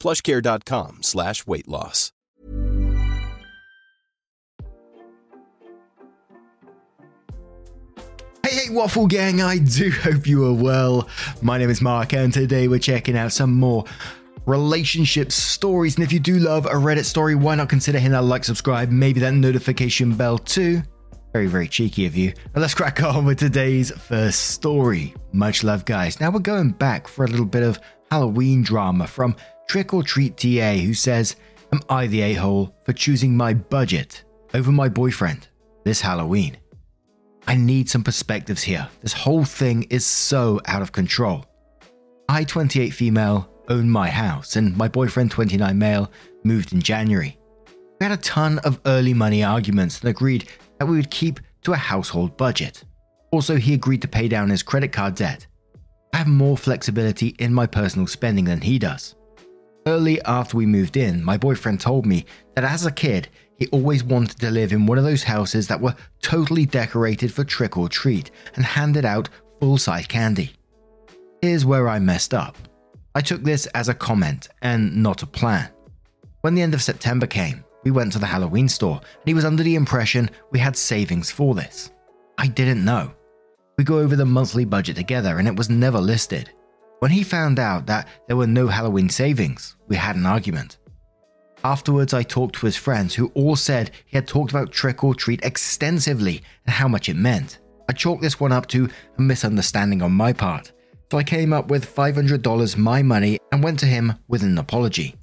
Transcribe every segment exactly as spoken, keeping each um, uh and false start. PlushCare.com slash weight loss. Hey, hey, Waffle Gang, I do hope you are well. My name is Mark, and today we're checking out some more relationship stories. And if you do love a Reddit story, why not consider hitting that like, subscribe, maybe that notification bell too? Very, very cheeky of you. But let's crack on with today's first story. Much love, guys. Now we're going back for a little bit of Halloween drama from Trick or Treat T A, who says, "Am I the a-hole for choosing my budget over my boyfriend this Halloween?" I need some perspectives here. This whole thing is so out of control. I, twenty-eight female, own my house, and my boyfriend, twenty-nine male, moved in January. We had a ton of early money arguments and agreed that we would keep to a household budget. Also, he agreed to pay down his credit card debt. I have more flexibility in my personal spending than he does. Early after we moved in, my boyfriend told me that as a kid, he always wanted to live in one of those houses that were totally decorated for trick or treat and handed out full-size candy. Here's where I messed up. I took this as a comment and not a plan. When the end of September came, we went to the Halloween store and he was under the impression we had savings for this. I didn't know. We go over the monthly budget together and it was never listed. When he found out that there were no Halloween savings, we had an argument. Afterwards, I talked to his friends who all said he had talked about trick or treat extensively and how much it meant. I chalked this one up to a misunderstanding on my part, so I came up with five hundred dollars my money and went to him with an apology.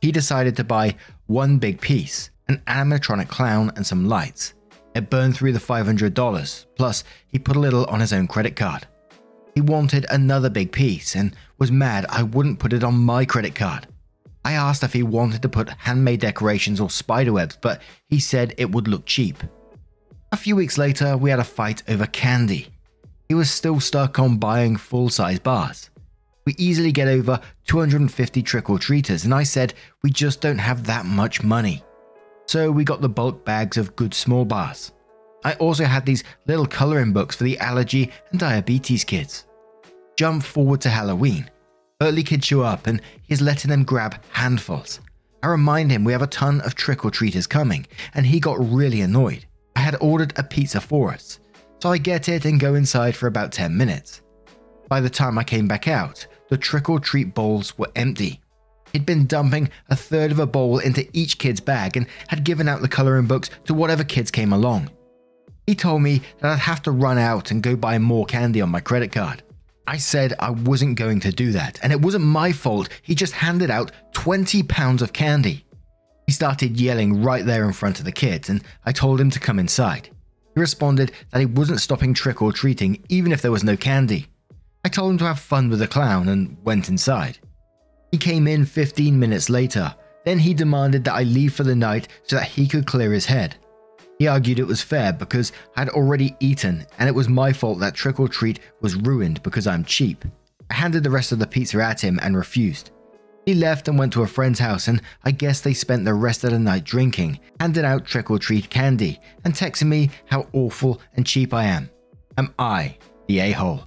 He decided to buy one big piece, an animatronic clown and some lights. It burned through the five hundred dollars, plus he put a little on his own credit card. He wanted another big piece and was mad I wouldn't put it on my credit card. I asked if he wanted to put handmade decorations or spiderwebs, but he said it would look cheap. A few weeks later, we had a fight over candy. He was still stuck on buying full-size bars. We easily get over two hundred fifty trick-or-treaters, and I said we just don't have that much money. So we got the bulk bags of good small bars. I also had these little coloring books for the allergy and diabetes kids. Jump forward to Halloween. Early kids show up and he's letting them grab handfuls. I remind him we have a ton of trick-or-treaters coming and he got really annoyed. I had ordered a pizza for us, so I get it and go inside for about ten minutes. By the time I came back out, the trick-or-treat bowls were empty. He'd been dumping a third of a bowl into each kid's bag and had given out the coloring books to whatever kids came along. He told me that I'd have to run out and go buy more candy on my credit card. I said I wasn't going to do that, and it wasn't my fault, he just handed out twenty pounds of candy. He started yelling right there in front of the kids, and I told him to come inside. He responded that he wasn't stopping trick-or-treating even if there was no candy. I told him to have fun with the clown and went inside. He came in fifteen minutes later, then he demanded that I leave for the night so that he could clear his head. He argued it was fair because I had already eaten and it was my fault that trick or treat was ruined because I'm cheap. I handed the rest of the pizza at him and refused. He left and went to a friend's house and I guess they spent the rest of the night drinking, handing out trick or treat candy and texting me how awful and cheap I am. Am I the a-hole?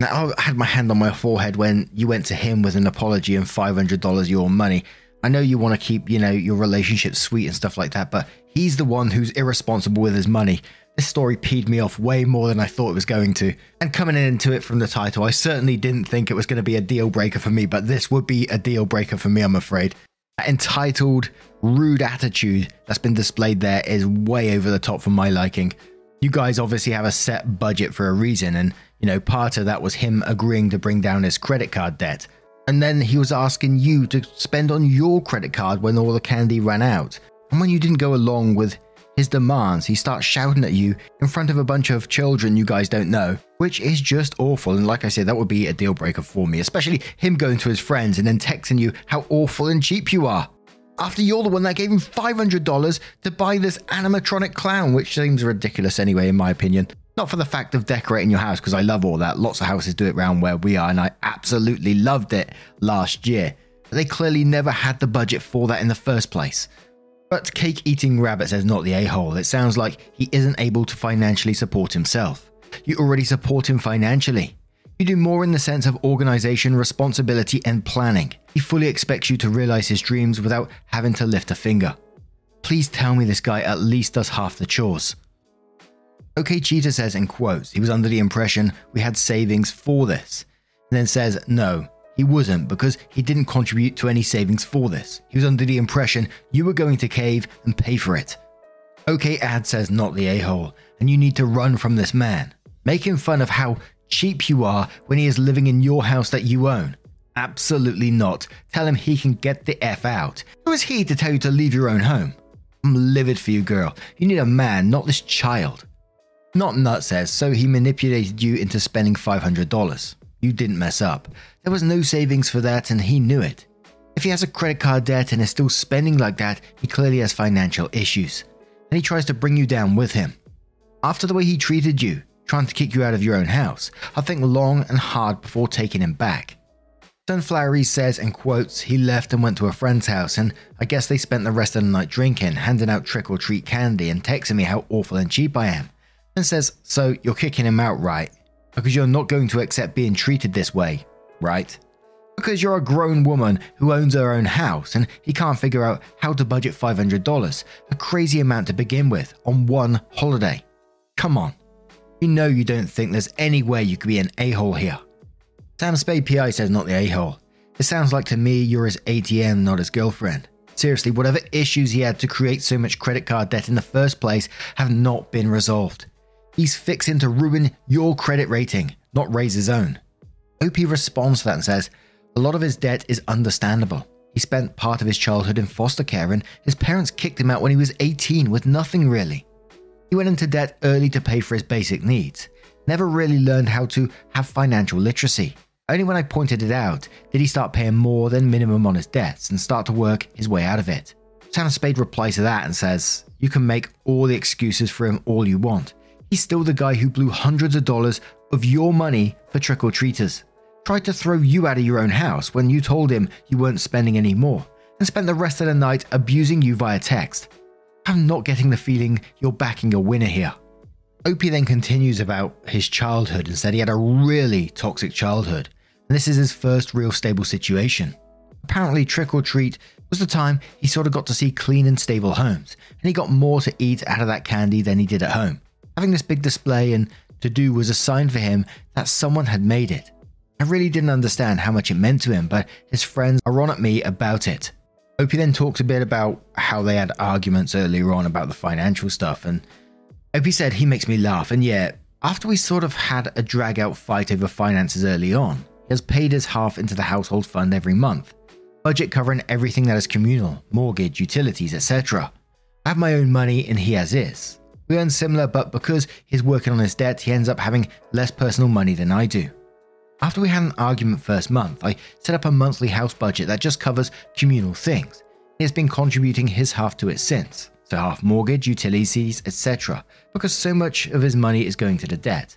Now I had my hand on my forehead when you went to him with an apology and five hundred dollars your money. I know you want to keep, you know, your relationship sweet and stuff like that, but he's the one who's irresponsible with his money. This story peed me off way more than I thought it was going to. And coming into it from the title, I certainly didn't think it was going to be a deal breaker for me, but this would be a deal breaker for me, I'm afraid. That entitled, rude attitude that's been displayed there is way over the top for my liking. You guys obviously have a set budget for a reason, and, you know, part of that was him agreeing to bring down his credit card debt. And then he was asking you to spend on your credit card when all the candy ran out. And when you didn't go along with his demands, he starts shouting at you in front of a bunch of children you guys don't know, which is just awful. And like I said, that would be a deal breaker for me, especially him going to his friends and then texting you how awful and cheap you are. after you're the one that gave him five hundred dollars to buy this animatronic clown, which seems ridiculous anyway, in my opinion. Not for the fact of decorating your house, because I love all that. Lots of houses do it around where we are, and I absolutely loved it last year. But they clearly never had the budget for that in the first place. But cake-eating rabbit says not the a-hole. It sounds like he isn't able to financially support himself. You already support him financially. You do more in the sense of organization, responsibility, and planning. He fully expects you to realize his dreams without having to lift a finger. Please tell me this guy at least does half the chores. OK Cheetah says in quotes, he was under the impression we had savings for this. And then says, no, he wasn't, because he didn't contribute to any savings for this. He was under the impression you were going to cave and pay for it. OK Ad says not the a-hole, and you need to run from this man. Making fun of how cheap you are when he is living in your house that you own? Absolutely not. Tell him he can get the F out. Who is he to tell you to leave your own home? I'm livid for you, girl. You need a man, not this child. Not Nut says, so he manipulated you into spending five hundred dollars. You didn't mess up. There was no savings for that and he knew it. If he has a credit card debt and is still spending like that, he clearly has financial issues. And he tries to bring you down with him. After the way he treated you, trying to kick you out of your own house, I think long and hard before taking him back. Sunflowery says, and quotes, he left and went to a friend's house, and I guess they spent the rest of the night drinking, handing out trick or treat candy and texting me how awful and cheap I am. And says, so you're kicking him out, right? Because you're not going to accept being treated this way, right? Because you're a grown woman who owns her own house and he can't figure out how to budget five hundred dollars, a crazy amount to begin with, on one holiday. Come on. You know you don't think there's any way you could be an a-hole here. Sam Spade P I says not the a-hole. It sounds like to me you're his A T M, not his girlfriend. Seriously, whatever issues he had to create so much credit card debt in the first place have not been resolved. He's fixing to ruin your credit rating, not raise his own. O P responds to that and says, a lot of his debt is understandable. He spent part of his childhood in foster care and his parents kicked him out when he was eighteen with nothing really. He went into debt early to pay for his basic needs. Never really learned how to have financial literacy. Only when I pointed it out did he start paying more than minimum on his debts and start to work his way out of it. Sam Spade replies to that and says, you can make all the excuses for him all you want. He's still the guy who blew hundreds of dollars of your money for trick-or-treaters. Tried to throw you out of your own house when you told him you weren't spending any more and spent the rest of the night abusing you via text. I'm not getting the feeling you're backing a winner here. Opie then continues about his childhood and said he had a really toxic childhood, and this is his first real stable situation. Apparently Trick or Treat was the time he sort of got to see clean and stable homes, and he got more to eat out of that candy than he did at home. Having this big display and to-do was a sign for him that someone had made it. I really didn't understand how much it meant to him, but his friends are on at me about it. Opie then talks a bit about how they had arguments earlier on about the financial stuff, and Opie said he makes me laugh, and yeah, after we sort of had a drag out fight over finances early on, he has paid his half into the household fund every month, budget covering everything that is communal, mortgage, utilities, et cetera. I have my own money and he has his. We earn similar, but because he's working on his debt, he ends up having less personal money than I do. After we had an argument first month, I set up a monthly house budget that just covers communal things. He has been contributing his half to it since, so half mortgage, utilities, et cetera, because so much of his money is going to the debt.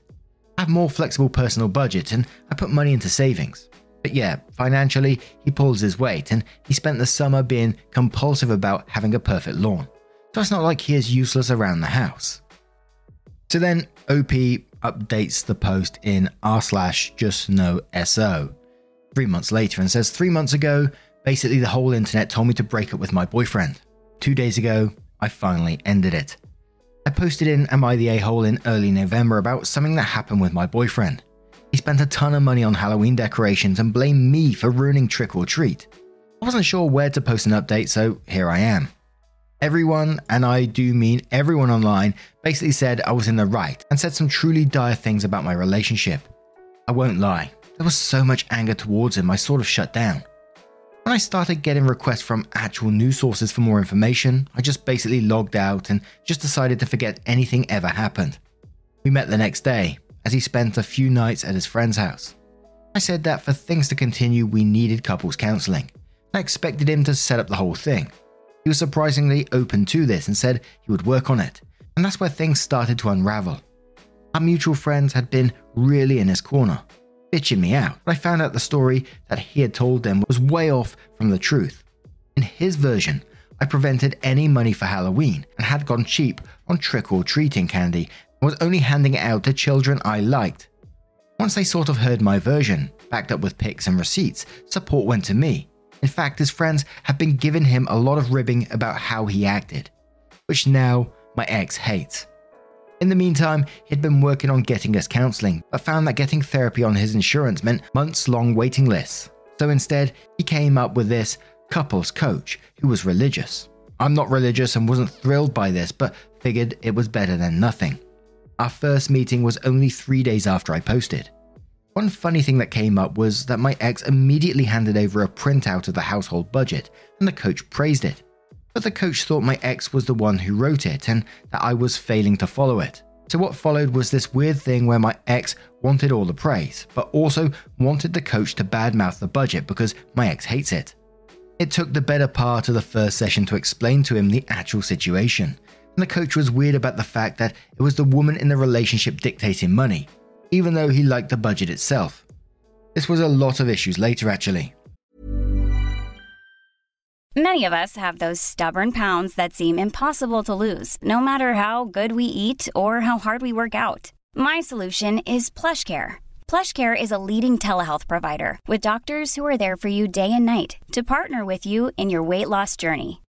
I have more flexible personal budget and I put money into savings. But yeah, financially, he pulls his weight and he spent the summer being compulsive about having a perfect lawn. So it's not like he is useless around the house. So then O P updates the post in r slash just no so three months later and says, three months ago, basically the whole internet told me to break up with my boyfriend. Two days ago, I finally ended it. I posted in Am I the A-hole in early November about something that happened with my boyfriend. He spent a ton of money on Halloween decorations and blamed me for ruining Trick or Treat. I wasn't sure where to post an update, so here I am. Everyone, and I do mean everyone online, basically said I was in the right and said some truly dire things about my relationship. I won't lie, there was so much anger towards him I sort of shut down. When I started getting requests from actual news sources for more information, I just basically logged out and just decided to forget anything ever happened. We met the next day, as he spent a few nights at his friend's house. I said that for things to continue we needed couples counselling. I expected him to set up the whole thing. he was surprisingly open to this and said he would work on it. And that's where things started to unravel. Our mutual friends had been really in his corner, bitching me out, but I found out the story that he had told them was way off from the truth. In his version, I prevented any money for Halloween and had gone cheap on trick or treating candy and was only handing it out to children I liked. Once they sort of heard my version, backed up with pics and receipts, support went to me. In fact, his friends have been giving him a lot of ribbing about how he acted, which now my ex hates. In the meantime, he'd been working on getting us counselling, but found that getting therapy on his insurance meant months-long waiting lists. So instead, he came up with this couples coach who was religious. I'm not religious and wasn't thrilled by this, but figured it was better than nothing. Our first meeting was only three days after I posted. One funny thing that came up was that my ex immediately handed over a printout of the household budget and the coach praised it. But the coach thought my ex was the one who wrote it and that I was failing to follow it. So what followed was this weird thing where my ex wanted all the praise, but also wanted the coach to badmouth the budget because my ex hates it. It took the better part of the first session to explain to him the actual situation. And the coach was weird about the fact that it was the woman in the relationship dictating money, even though he liked the budget itself. This was a lot of issues later, actually. Many of us have those stubborn pounds that seem impossible to lose, no matter how good we eat or how hard we work out. My solution is PlushCare. PlushCare is a leading telehealth provider with doctors who are there for you day and night to partner with you in your weight loss journey.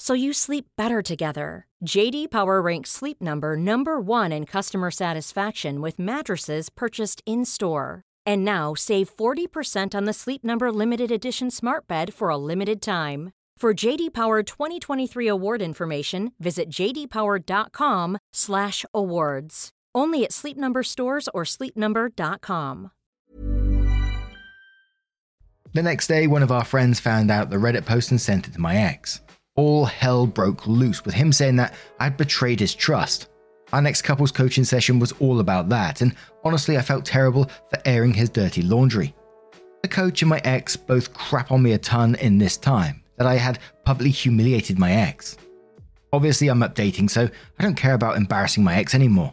so you sleep better together. J D. Power ranks Sleep Number number one in customer satisfaction with mattresses purchased in-store. And now, save forty percent on the Sleep Number Limited Edition Smart Bed for a limited time. For J D. Power twenty twenty-three award information, visit jdpower.com slash awards. Only at Sleep Number stores or sleep number dot com. The next day, one of our friends found out the Reddit post and sent it to my ex. All hell broke loose with him saying that I'd betrayed his trust. Our next couples coaching session was all about that, and honestly I felt terrible for airing his dirty laundry. The coach and my ex both crap on me a ton in this time, that I had publicly humiliated my ex. Obviously I'm updating, so I don't care about embarrassing my ex anymore.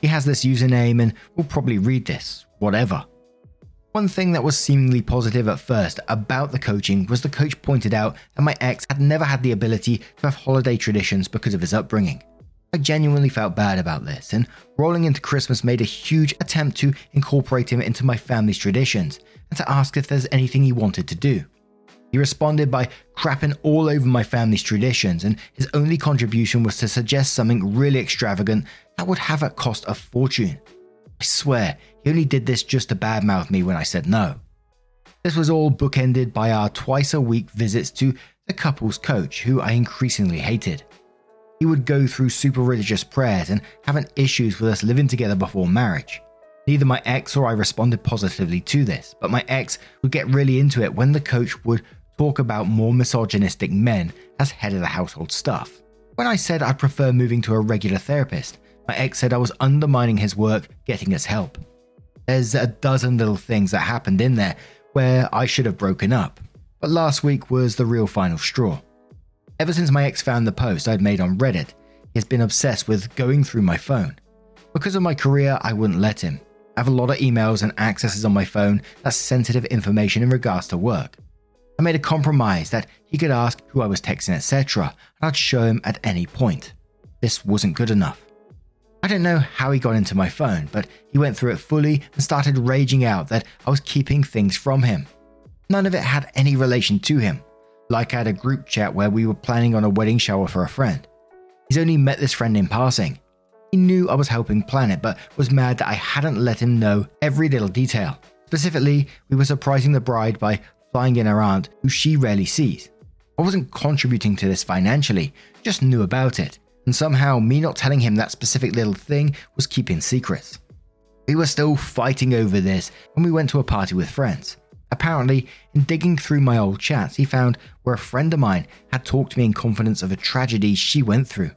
He has this username and will probably read this, whatever. One thing that was seemingly positive at first about the coaching was the coach pointed out that my ex had never had the ability to have holiday traditions because of his upbringing. I genuinely felt bad about this, and rolling into Christmas made a huge attempt to incorporate him into my family's traditions and to ask if there's anything he wanted to do. He responded by crapping all over my family's traditions, and his only contribution was to suggest something really extravagant that would have a cost of fortune. I swear, he only did this just to badmouth me when I said no. This was all bookended by our twice-a-week visits to the couple's coach, who I increasingly hated. He would go through super religious prayers and having issues with us living together before marriage. Neither my ex or I responded positively to this, but my ex would get really into it when the coach would talk about more misogynistic men as head of the household stuff. When I said I prefer moving to a regular therapist, my ex said I was undermining his work getting us help. There's a dozen little things that happened in there where I should have broken up, but last week was the real final straw. Ever since my ex found the post I'd made on Reddit, he's been obsessed with going through my phone. Because of my career, I wouldn't let him. I have a lot of emails and accesses on my phone that's sensitive information in regards to work. I made a compromise that he could ask who I was texting, et cetera, and I'd show him at any point. This wasn't good enough. I don't know how he got into my phone, but he went through it fully and started raging out that I was keeping things from him. None of it had any relation to him. Like I had a group chat where we were planning on a wedding shower for a friend. He's only met this friend in passing. He knew I was helping plan it, but was mad that I hadn't let him know every little detail. Specifically, we were surprising the bride by flying in her aunt, who she rarely sees. I wasn't contributing to this financially, just knew about it, and somehow me not telling him that specific little thing was keeping secrets. We were still fighting over this when we went to a party with friends. Apparently, in digging through my old chats, he found where a friend of mine had talked to me in confidence of a tragedy she went through.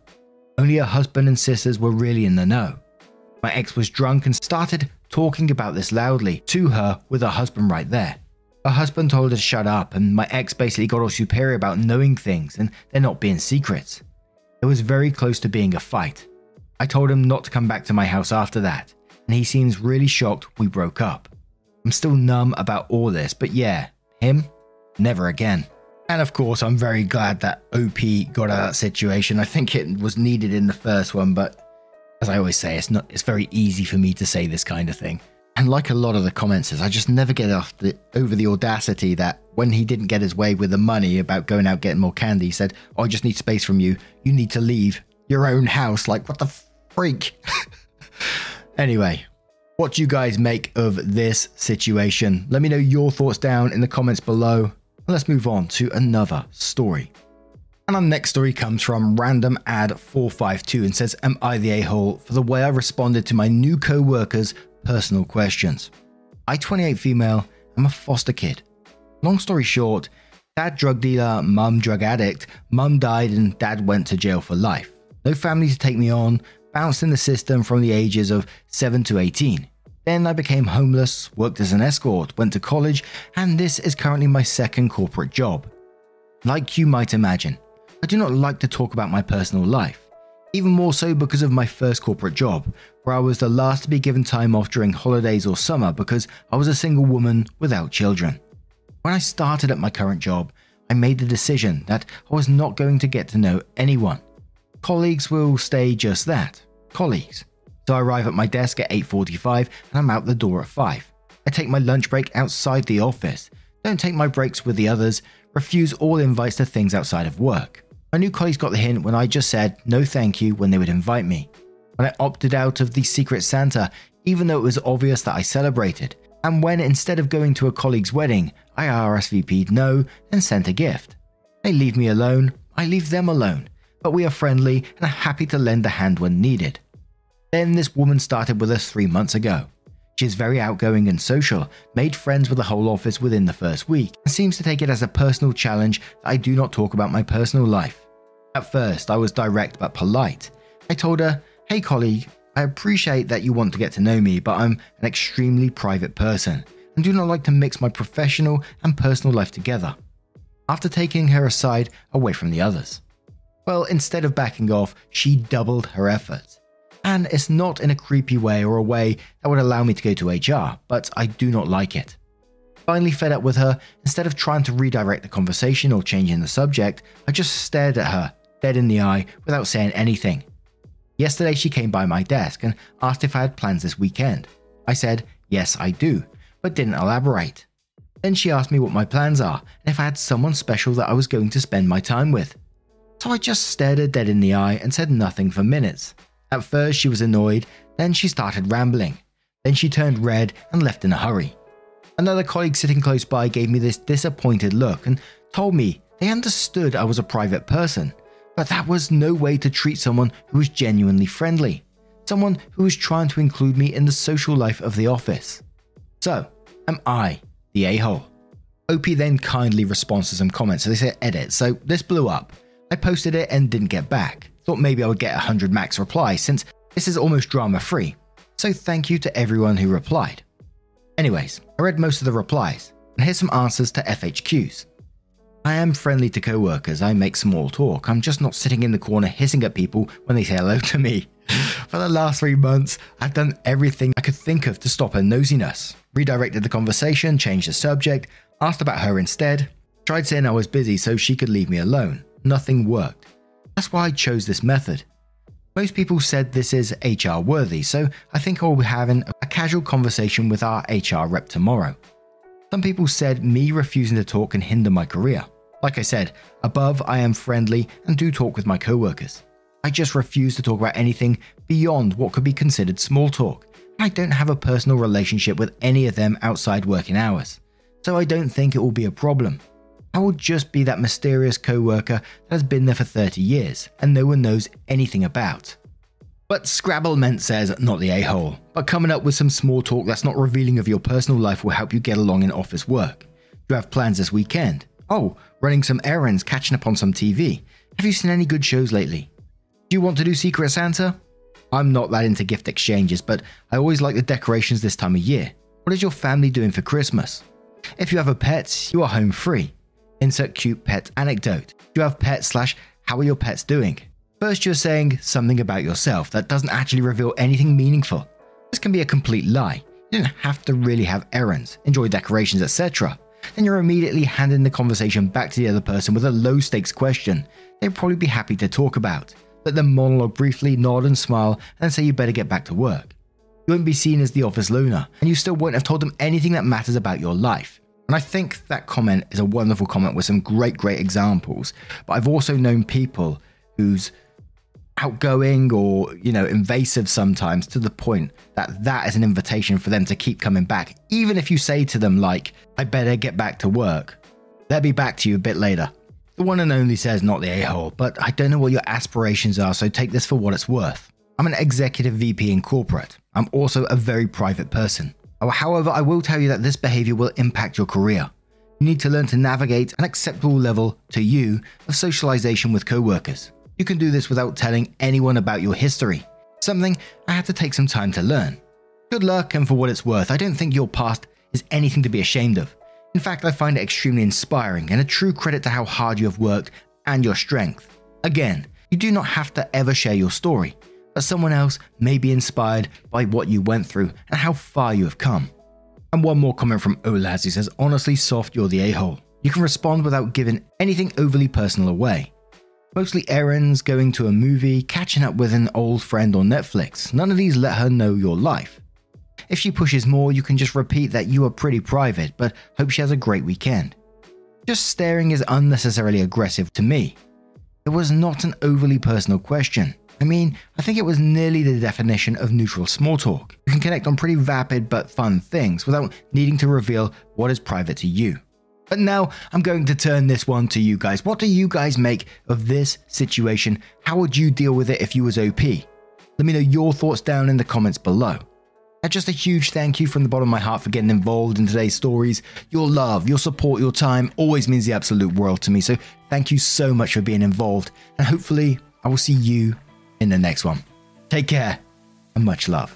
Only her husband and sisters were really in the know. My ex was drunk and started talking about this loudly to her with her husband right there. Her husband told her to shut up, and my ex basically got all superior about knowing things and there not being secrets. It was very close to being a fight. I told him not to come back to my house after that, and he seems really shocked we broke up. I'm still numb about all this, but yeah, him? Never again. And of course, I'm very glad that O P got out of that situation. I think it was needed in the first one, but as I always say, it's not, it's very easy for me to say this kind of thing. And like a lot of the comments, I just never get off the, over the audacity that when he didn't get his way with the money about going out getting more candy, he said, oh, I just need space from you. You need to leave your own house. Like, what the freak? Anyway. What do you guys make of this situation? Let me know your thoughts down in the comments below. And let's move on to another story. And our next story comes from Random Ad four five two and says, am I the a-hole for the way I responded to my new co-worker's personal questions? I, twenty-eight female, am a foster kid. Long story short, dad drug dealer, mum drug addict, mum died and dad went to jail for life. No family to take me on, bounced in the system from the ages of seven to eighteen. Then I became homeless, worked as an escort, went to college, and this is currently my second corporate job. Like you might imagine, I do not like to talk about my personal life, even more so because of my first corporate job, where I was the last to be given time off during holidays or summer because I was a single woman without children. When I started at my current job, I made the decision that I was not going to get to know anyone. Colleagues will stay just that, colleagues. So I arrive at my desk at eight forty-five and I'm out the door at five. I take my lunch break outside the office, don't take my breaks with the others, refuse all invites to things outside of work. My new colleagues got the hint when I just said no thank you when they would invite me. When I opted out of the Secret Santa, even though it was obvious that I celebrated, and when instead of going to a colleague's wedding, I R S V P'd no and sent a gift. They leave me alone, I leave them alone, but we are friendly and are happy to lend a hand when needed. Then this woman started with us three months ago. She is very outgoing and social, made friends with the whole office within the first week, and seems to take it as a personal challenge that I do not talk about my personal life. At first, I was direct but polite. I told her, hey colleague, I appreciate that you want to get to know me, but I'm an extremely private person and do not like to mix my professional and personal life together. After taking her aside away from the others. Well, instead of backing off, she doubled her efforts. And it's not in a creepy way or a way that would allow me to go to H R, but I do not like it. Finally fed up with her, instead of trying to redirect the conversation or changing the subject, I just stared at her, dead in the eye, without saying anything. Yesterday she came by my desk and asked if I had plans this weekend. I said, yes I do, but didn't elaborate. Then she asked me what my plans are and if I had someone special that I was going to spend my time with. So I just stared her dead in the eye and said nothing for minutes. At first she was annoyed, then she started rambling. Then she turned red and left in a hurry. Another colleague sitting close by gave me this disappointed look and told me they understood I was a private person, but that was no way to treat someone who was genuinely friendly, someone who was trying to include me in the social life of the office. So, am I the a-hole? O P then kindly responds to some comments, so they say edit, so this blew up. I posted it and didn't get back. Thought maybe I would get one hundred max replies since this is almost drama free. So thank you to everyone who replied. Anyways, I read most of the replies and here's some answers to F H Qs. I am friendly to co-workers. I make small talk. I'm just not sitting in the corner hissing at people when they say hello to me. For the last three months, I've done everything I could think of to stop her nosiness. Redirected the conversation, changed the subject, asked about her instead, tried saying I was busy so she could leave me alone. Nothing worked. That's why I chose this method. Most people said this is H R worthy, so I think I'll be having a casual conversation with our H R rep tomorrow. Some people said me refusing to talk can hinder my career. Like I said, above, I am friendly and do talk with my coworkers. I just refuse to talk about anything beyond what could be considered small talk. I don't have a personal relationship with any of them outside working hours, so I don't think it will be a problem. I will just be that mysterious coworker that has been there for thirty years and no one knows anything about. But Scrabble meant says, not the a-hole, but coming up with some small talk that's not revealing of your personal life will help you get along in office work. Do you have plans this weekend? Oh, running some errands, catching up on some T V. Have you seen any good shows lately? Do you want to do Secret Santa? I'm not that into gift exchanges, but I always like the decorations this time of year. What is your family doing for Christmas? If you have a pet, you are home free. Insert cute pet anecdote. Do you have pets slash how are your pets doing? First, you're saying something about yourself that doesn't actually reveal anything meaningful. This can be a complete lie. You don't have to really have errands, enjoy decorations, et cetera. Then you're immediately handing the conversation back to the other person with a low-stakes question they'd probably be happy to talk about. Let them monologue briefly, nod and smile, and say you better get back to work. You won't be seen as the office loner, and you still won't have told them anything that matters about your life. And I think that comment is a wonderful comment with some great, great examples. But I've also known people who's outgoing or, you know, invasive sometimes to the point that that is an invitation for them to keep coming back. Even if you say to them like, I better get back to work, they'll be back to you a bit later. The one and only says not the a-hole, but I don't know what your aspirations are, so take this for what it's worth. I'm an executive V P in corporate. I'm also a very private person. However, I will tell you that this behavior will impact your career. You need to learn to navigate an acceptable level to you of socialization with coworkers. You can do this without telling anyone about your history, something I had to take some time to learn. Good luck, and for what it's worth, I don't think your past is anything to be ashamed of. In fact, I find it extremely inspiring and a true credit to how hard you have worked and your strength. Again, you do not have to ever share your story, but someone else may be inspired by what you went through and how far you have come. And one more comment from Olaz, who says, honestly, soft, you're the a-hole. You can respond without giving anything overly personal away. Mostly errands, going to a movie, catching up with an old friend on Netflix. None of these let her know your life. If she pushes more, you can just repeat that you are pretty private, but hope she has a great weekend. Just staring is unnecessarily aggressive to me. It was not an overly personal question. I mean, I think it was nearly the definition of neutral small talk. You can connect on pretty vapid but fun things without needing to reveal what is private to you. But now I'm going to turn this one to you guys. What do you guys make of this situation? How would you deal with it if you was O P? Let me know your thoughts down in the comments below. And just a huge thank you from the bottom of my heart for getting involved in today's stories. Your love, your support, your time always means the absolute world to me. So thank you so much for being involved. And hopefully I will see you in the next one. Take care and much love.